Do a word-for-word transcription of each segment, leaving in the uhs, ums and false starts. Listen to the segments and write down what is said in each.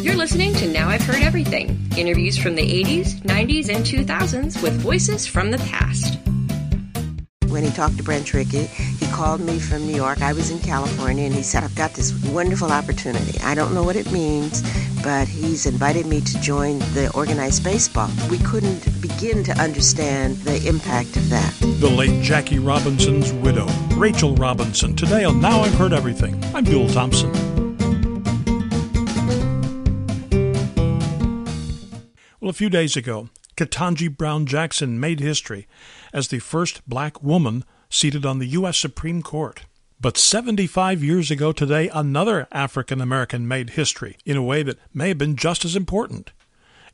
You're listening to Now I've Heard Everything, interviews from the eighties, nineties, and two thousands with voices from the past. When he talked to Branch Rickey, he called me from New York. I was in California, and he said, I've got this wonderful opportunity. I don't know what it means, but he's invited me to join the organized baseball. We couldn't begin to understand the impact of that. The late Jackie Robinson's widow, Rachel Robinson. Today on Now I've Heard Everything, I'm Buell Thompson. Well, a few days ago, Ketanji Brown Jackson made history as the first black woman seated on the U S Supreme Court. But seventy-five years ago today, another African American made history in a way that may have been just as important.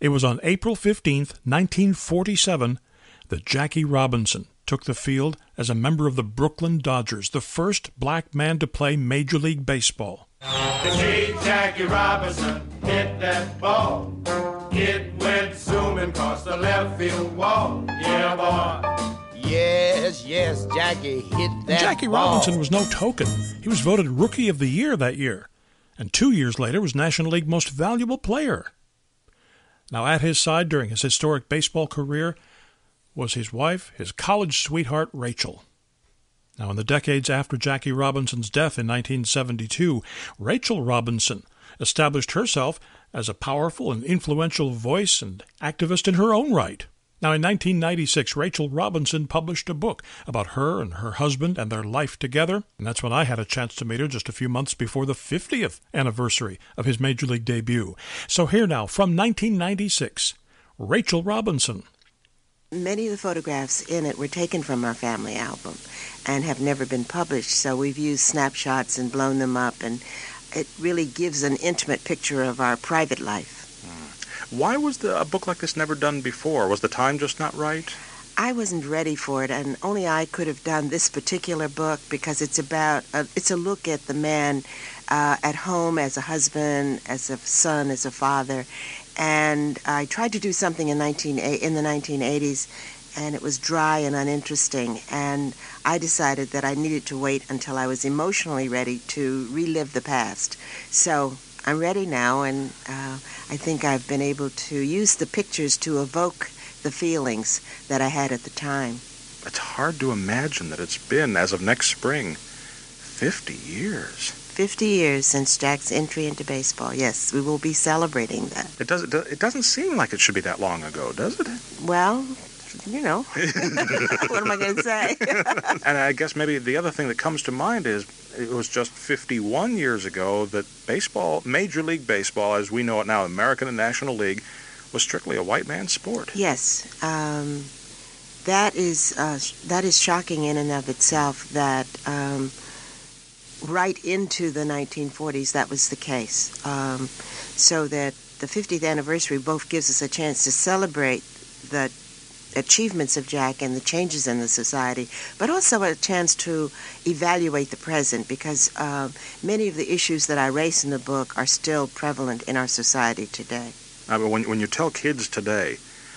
It was on April fifteenth, nineteen forty-seven, that Jackie Robinson took the field as a member of the Brooklyn Dodgers, the first black man to play Major League Baseball. The street Jackie Robinson hit that ball. It went zooming across the left field wall. Yeah, boy. Yes, yes, Jackie hit that Jackie ball. Robinson was no token. He was voted Rookie of the Year that year, and two years later was National League Most Valuable Player. Now at his side during his historic baseball career was his wife, his college sweetheart, Rachel. Now, in the decades after Jackie Robinson's death in nineteen seventy-two, Rachel Robinson established herself as a powerful and influential voice and activist in her own right. Now, in nineteen ninety-six, Rachel Robinson published a book about her and her husband and their life together, and that's when I had a chance to meet her just a few months before the fiftieth anniversary of his Major League debut. So here now, from nineteen ninety-six, Rachel Robinson. Many of the photographs in it were taken from our family album and have never been published, so we've used snapshots and blown them up, and it really gives an intimate picture of our private life. Mm. Why was the, a book like this never done before? Was the time just not right? I wasn't ready for it, and only I could have done this particular book because it's about, a, it's a look at the man uh, at home as a husband, as a son, as a father. And I tried to do something in nineteen in the nineteen eighties, and it was dry and uninteresting. And I decided that I needed to wait until I was emotionally ready to relive the past. So I'm ready now, and uh, I think I've been able to use the pictures to evoke the feelings that I had at the time. It's hard to imagine that it's been, as of next spring, fifty years. fifty years since Jack's entry into baseball. Yes, we will be celebrating that. It doesn't, it doesn't seem like it should be that long ago, does it? Well, you know. What am I going to say? And I guess maybe the other thing that comes to mind is it was just fifty-one years ago that baseball, Major League Baseball, as we know it now, American and National League, was strictly a white man's sport. Yes. Um, that is uh, that is shocking in and of itself that... Um, Right into the nineteen forties, that was the case. Um, so that the fiftieth anniversary both gives us a chance to celebrate the achievements of Jack and the changes in the society, but also a chance to evaluate the present, because uh, many of the issues that I raise in the book are still prevalent in our society today. Uh, but when, when you tell kids today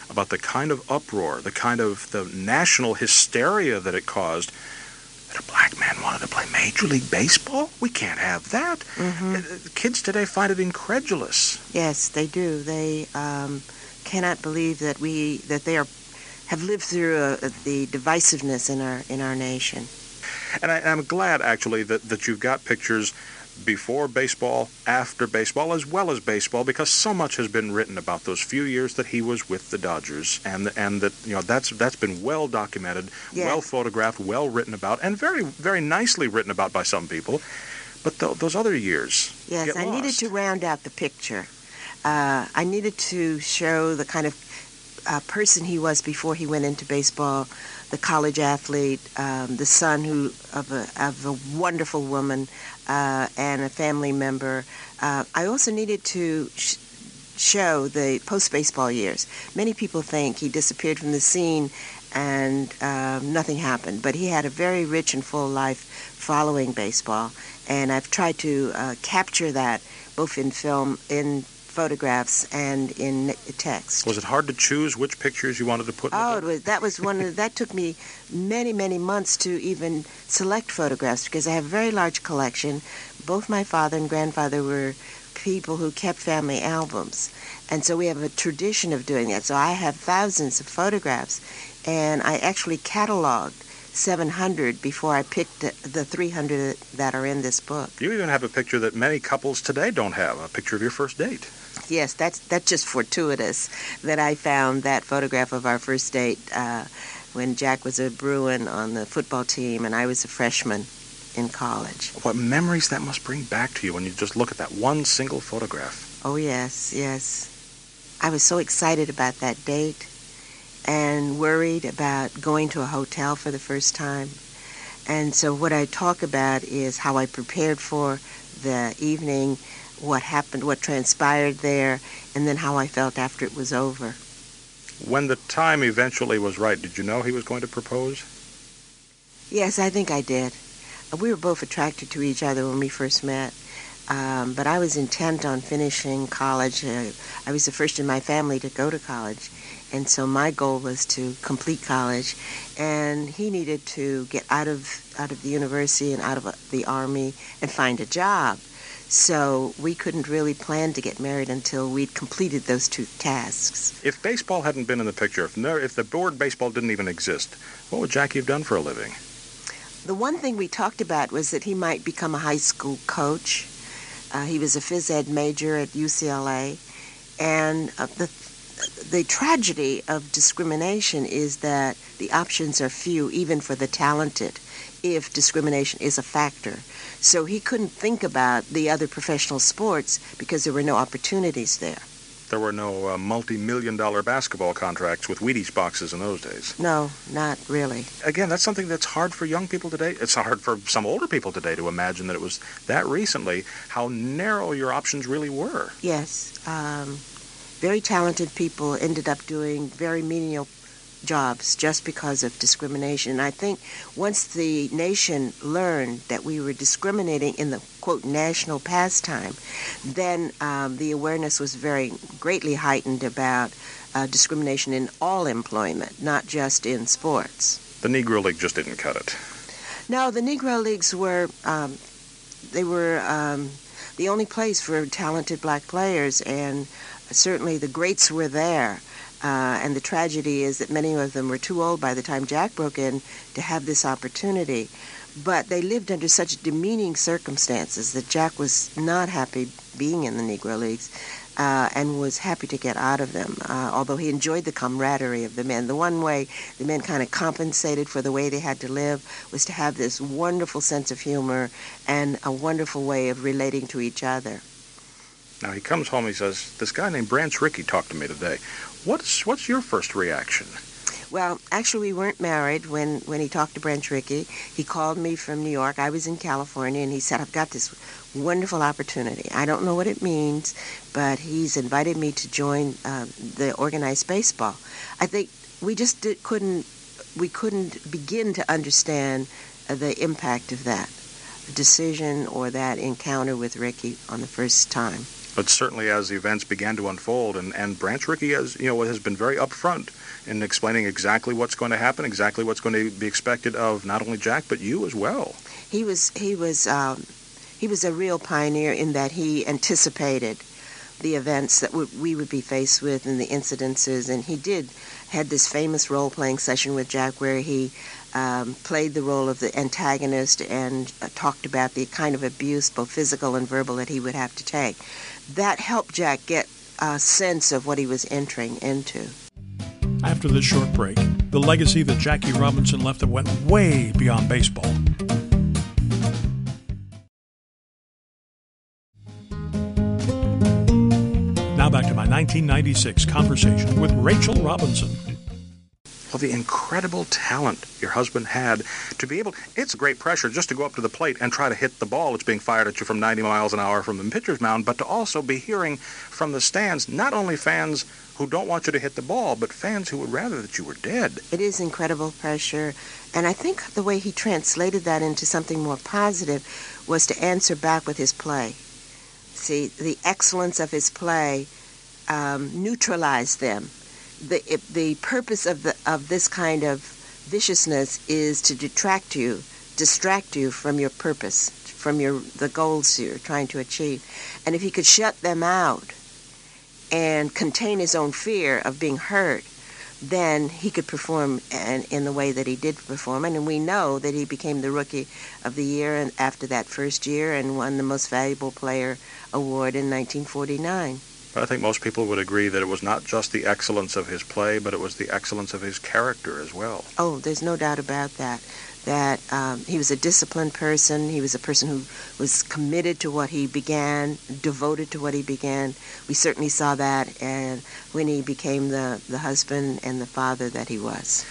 about the kind of uproar, the kind of the national hysteria that it caused, a black man wanted to play Major League Baseball? We can't have that. Mm-hmm. Kids today find it incredulous. Yes, they do. They um, cannot believe that we that they are have lived through a, a, the divisiveness in our in our nation. And I, I'm glad actually that that you've got pictures before baseball, after baseball, as well as baseball, because so much has been written about those few years that he was with the Dodgers, and and that you know that's that's been well documented, yes. Well photographed, well written about, and very very nicely written about by some people. But th- those other years, yes, get I lost. Needed to round out the picture. Uh, I needed to show the kind of uh, person he was before he went into baseball, the college athlete, um, the son who of a of a wonderful woman. Uh, and a family member. Uh, I also needed to sh- show the post-baseball years. Many people think he disappeared from the scene and uh, nothing happened, but he had a very rich and full life following baseball, and I've tried to uh, capture that both in film, in photographs, and in text. Was it hard to choose which pictures you wanted to put in? Oh, it was, that was one of, that took me many, many months to even select photographs because I have a very large collection. Both my father and grandfather were people who kept family albums. And so we have a tradition of doing that. So I have thousands of photographs, and I actually cataloged seven hundred before I picked the three hundred that are in this book. You even have a picture that many couples today don't have, a picture of your first date. Yes, that's that's just fortuitous that I found that photograph of our first date uh, when Jack was a Bruin on the football team and I was a freshman in college. What memories that must bring back to you when you just look at that one single photograph. Oh, yes, yes. I was so excited about that date and worried about going to a hotel for the first time. And so what I talk about is how I prepared for the evening, what happened, what transpired there, and then how I felt after it was over. When the time eventually was right, did you know he was going to propose? Yes, I think I did. We were both attracted to each other when we first met, um, but I was intent on finishing college. Uh, I was the first in my family to go to college, and so my goal was to complete college. And he needed to get out of out of the university and out of the Army and find a job. So we couldn't really plan to get married until we'd completed those two tasks. If baseball hadn't been in the picture, if, no, if the board baseball didn't even exist, what would Jackie have done for a living? The one thing we talked about was that he might become a high school coach. Uh, he was a phys ed major at U C L A. And uh, the, the tragedy of discrimination is that the options are few, even for the talented, if discrimination is a factor. So he couldn't think about the other professional sports because there were no opportunities there. There were no uh, multi-million dollar basketball contracts with Wheaties boxes in those days. No, not really. Again, that's something that's hard for young people today. It's hard for some older people today to imagine that it was that recently, how narrow your options really were. Yes. Um, very talented people ended up doing very menial jobs just because of discrimination. And I think once the nation learned that we were discriminating in the, quote, national pastime, then um, the awareness was very greatly heightened about uh, discrimination in all employment, not just in sports. The Negro League just didn't cut it. No, the Negro Leagues were, um, they were um, the only place for talented black players, and certainly the greats were there. Uh, and the tragedy is that many of them were too old by the time Jack broke in to have this opportunity. But they lived under such demeaning circumstances that Jack was not happy being in the Negro Leagues uh, and was happy to get out of them, uh, although he enjoyed the camaraderie of the men. The one way the men kind of compensated for the way they had to live was to have this wonderful sense of humor and a wonderful way of relating to each other. Now, he comes home, he says, this guy named Branch Rickey talked to me today. What's what's your first reaction? Well, actually, we weren't married when, when he talked to Branch Rickey. He called me from New York. I was in California, and he said, I've got this wonderful opportunity. I don't know what it means, but he's invited me to join uh, the organized baseball. I think we just did, couldn't we couldn't begin to understand uh, the impact of that decision or that encounter with Rickey on the first time. But certainly as the events began to unfold, and, and Branch Rickey has, you know, has been very upfront in explaining exactly what's going to happen, exactly what's going to be expected of not only Jack, but you as well. He was, he was, um, he was a real pioneer in that he anticipated the events that w- we would be faced with and the incidences, and he did, had this famous role-playing session with Jack where he um, played the role of the antagonist and uh, talked about the kind of abuse, both physical and verbal, that he would have to take. That helped Jack get a sense of what he was entering into. After this short break, the legacy that Jackie Robinson left that went way beyond baseball. Now back to my nineteen ninety-six conversation with Rachel Robinson. Well, the incredible talent your husband had to be able, it's great pressure just to go up to the plate and try to hit the ball that's being fired at you from ninety miles an hour from the pitcher's mound, but to also be hearing from the stands, not only fans who don't want you to hit the ball, but fans who would rather that you were dead. It is incredible pressure, and I think the way he translated that into something more positive was to answer back with his play. See, the excellence of his play um, neutralized them. The it, the purpose of the of this kind of viciousness is to detract you, distract you from your purpose, from your the goals you're trying to achieve. And if he could shut them out and contain his own fear of being hurt, then he could perform and in the way that he did perform. And we know that he became the Rookie of the Year and after that first year and won the Most Valuable Player Award in nineteen forty-nine. But I think most people would agree that it was not just the excellence of his play, but it was the excellence of his character as well. Oh, there's no doubt about that. That um, he was a disciplined person. He was a person who was committed to what he began, devoted to what he began. We certainly saw that and when he became the, the husband and the father that he was.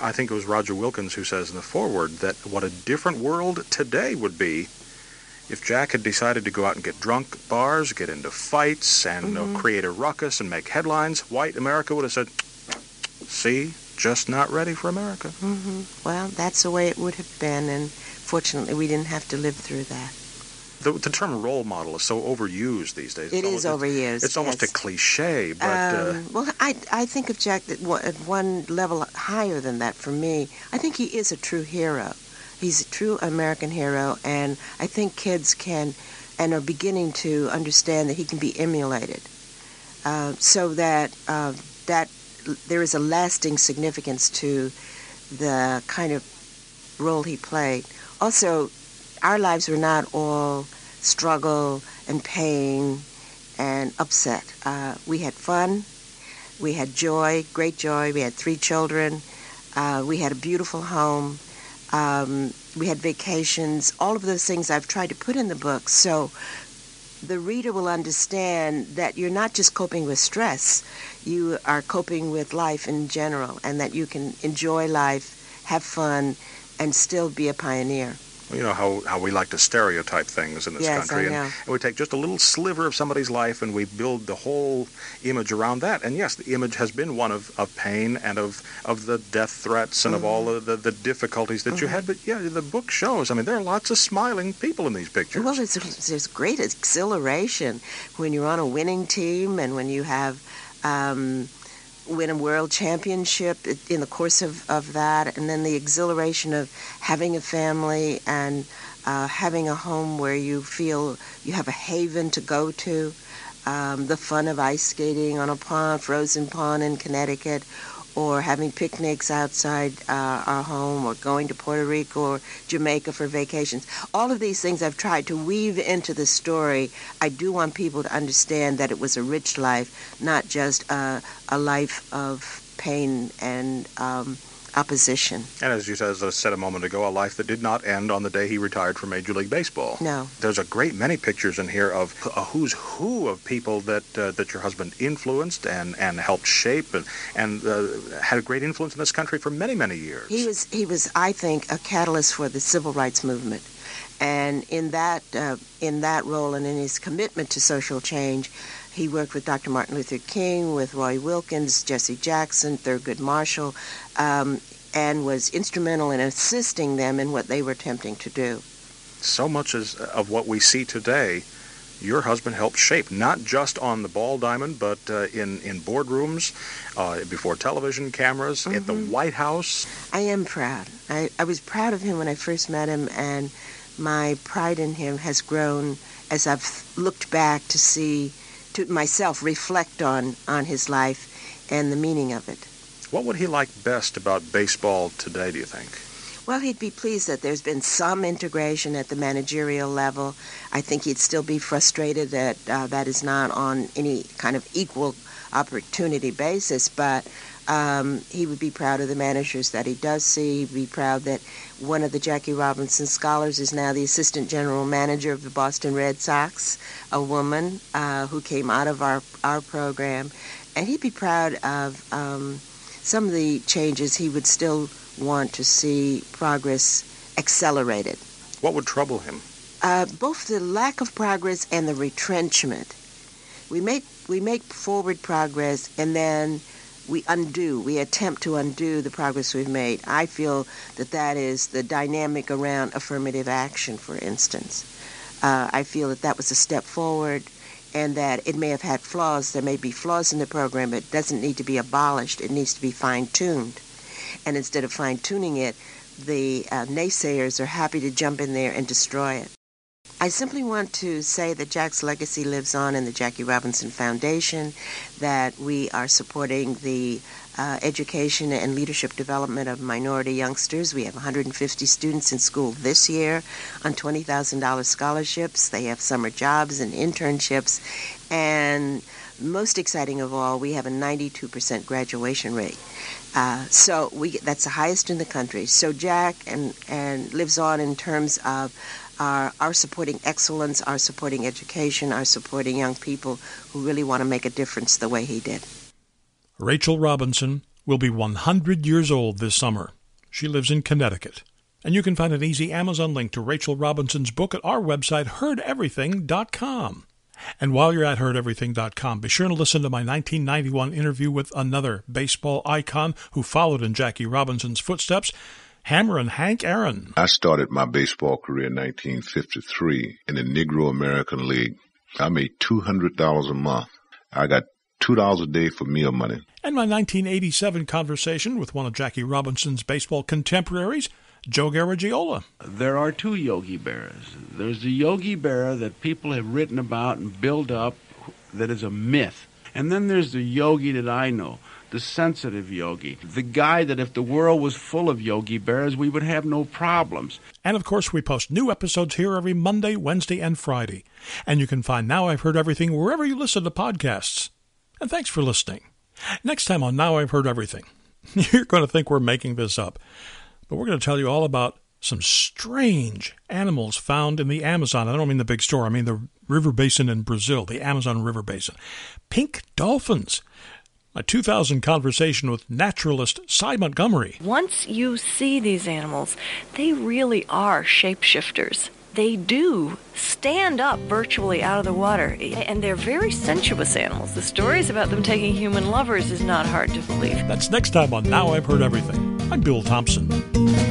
I think it was Roger Wilkins who says in the foreword that what a different world today would be if Jack had decided to go out and get drunk at bars, get into fights, and mm-hmm. uh, create a ruckus and make headlines. White America would have said, see? Just not ready for America. Mm-hmm. Well, that's the way it would have been, and fortunately we didn't have to live through that. The, the term role model is so overused these days. It it's is almost, overused. It's yes. almost a cliche, but... Um, uh, well, I, I think of Jack that w at one level higher than that for me. I think he is a true hero. He's a true American hero, and I think kids can and are beginning to understand that he can be emulated uh, so that uh, that... there is a lasting significance to the kind of role he played. Also, our lives were not all struggle and pain and upset. Uh, we had fun. We had joy, great joy. We had three children. Uh, we had a beautiful home. Um, we had vacations. All of those things I've tried to put in the book so the reader will understand that you're not just coping with stress, you are coping with life in general, and that you can enjoy life, have fun, and still be a pioneer. Well, you know how, how we like to stereotype things in this yes, country. I know. And, and we take just a little sliver of somebody's life and we build the whole image around that. And yes, the image has been one of, of pain and of, of the death threats and mm-hmm. of all of the, the difficulties that mm-hmm. you had. But yeah, the book shows, I mean, there are lots of smiling people in these pictures. Well, there's, there's great exhilaration when you're on a winning team and when you have... Um, win a world championship in the course of, of that, and then the exhilaration of having a family and uh, having a home where you feel you have a haven to go to, um, the fun of ice skating on a pond, frozen pond in Connecticut, or having picnics outside uh, our home, or going to Puerto Rico or Jamaica for vacations. All of these things I've tried to weave into the story. I do want people to understand that it was a rich life, not just uh, a life of pain and um, opposition. And as you said, as I said a moment ago, a life that did not end on the day he retired from Major League Baseball. No. There's a great many pictures in here of a who's who of people that uh, that your husband influenced and, and helped shape and, and uh, had a great influence in this country for many, many years. He was, he was, I think, a catalyst for the civil rights movement. And in that, uh, in that role and in his commitment to social change, he worked with Doctor Martin Luther King, with Roy Wilkins, Jesse Jackson, Thurgood Marshall, um, and was instrumental in assisting them in what they were attempting to do. So much as of what we see today, your husband helped shape, not just on the ball diamond, but uh, in, in boardrooms, uh, before television cameras, mm-hmm. at the White House. I am proud. I, I was proud of him when I first met him, and my pride in him has grown as I've looked back to see... to myself reflect on, on his life and the meaning of it. What would he like best about baseball today, do you think? Well, he'd be pleased that there's been some integration at the managerial level. I think he'd still be frustrated that uh, that is not on any kind of equal opportunity basis, but um, he would be proud of the managers that he does see. He'd be proud that one of the Jackie Robinson scholars is now the assistant general manager of the Boston Red Sox, a woman uh, who came out of our, our program. And he'd be proud of um, some of the changes he would still want to see progress accelerated. What would trouble him? Uh, both the lack of progress and the retrenchment. We make we make forward progress, and then we undo. We attempt to undo the progress we've made. I feel that that is the dynamic around affirmative action, for instance. Uh, I feel that that was a step forward, and that it may have had flaws. There may be flaws in the program, but it doesn't need to be abolished. It needs to be fine-tuned. And instead of fine-tuning it, the uh, naysayers are happy to jump in there and destroy it. I simply want to say that Jack's legacy lives on in the Jackie Robinson Foundation, that we are supporting the uh, education and leadership development of minority youngsters. We have one hundred fifty students in school this year on twenty thousand dollars scholarships. They have summer jobs and internships. And most exciting of all, we have a ninety-two percent graduation rate. Uh, so we that's the highest in the country. So Jack and, and lives on in terms of our, our supporting excellence, our supporting education, our supporting young people who really want to make a difference the way he did. Rachel Robinson will be one hundred years old this summer. She lives in Connecticut. And you can find an easy Amazon link to Rachel Robinson's book at our website, heard everything dot com. And while you're at heard everything dot com, be sure to listen to my nineteen ninety-one interview with another baseball icon who followed in Jackie Robinson's footsteps, Hammerin Hank Aaron. I started my baseball career in nineteen fifty-three in the Negro American League. I made two hundred dollars a month. I got two dollars a day for meal money. And my nineteen eighty-seven conversation with one of Jackie Robinson's baseball contemporaries, Joe Garagiola. There are two Yogi Berras. There's the Yogi Berra that people have written about and built up that is a myth. And then there's the Yogi that I know, the sensitive Yogi, the guy that if the world was full of Yogi Berras, we would have no problems. And, of course, we post new episodes here every Monday, Wednesday, and Friday. And you can find Now I've Heard Everything wherever you listen to podcasts. And thanks for listening. Next time on Now I've Heard Everything, you're going to think we're making this up. But we're going to tell you all about some strange animals found in the Amazon. I don't mean the big store. I mean the river basin in Brazil, the Amazon River basin. Pink dolphins. My two thousand conversation with naturalist Sy Montgomery. Once you see these animals, they really are shapeshifters. They do stand up virtually out of the water, and they're very sensuous animals. The stories about them taking human lovers is not hard to believe. That's next time on Now I've Heard Everything. I'm Bill Thompson.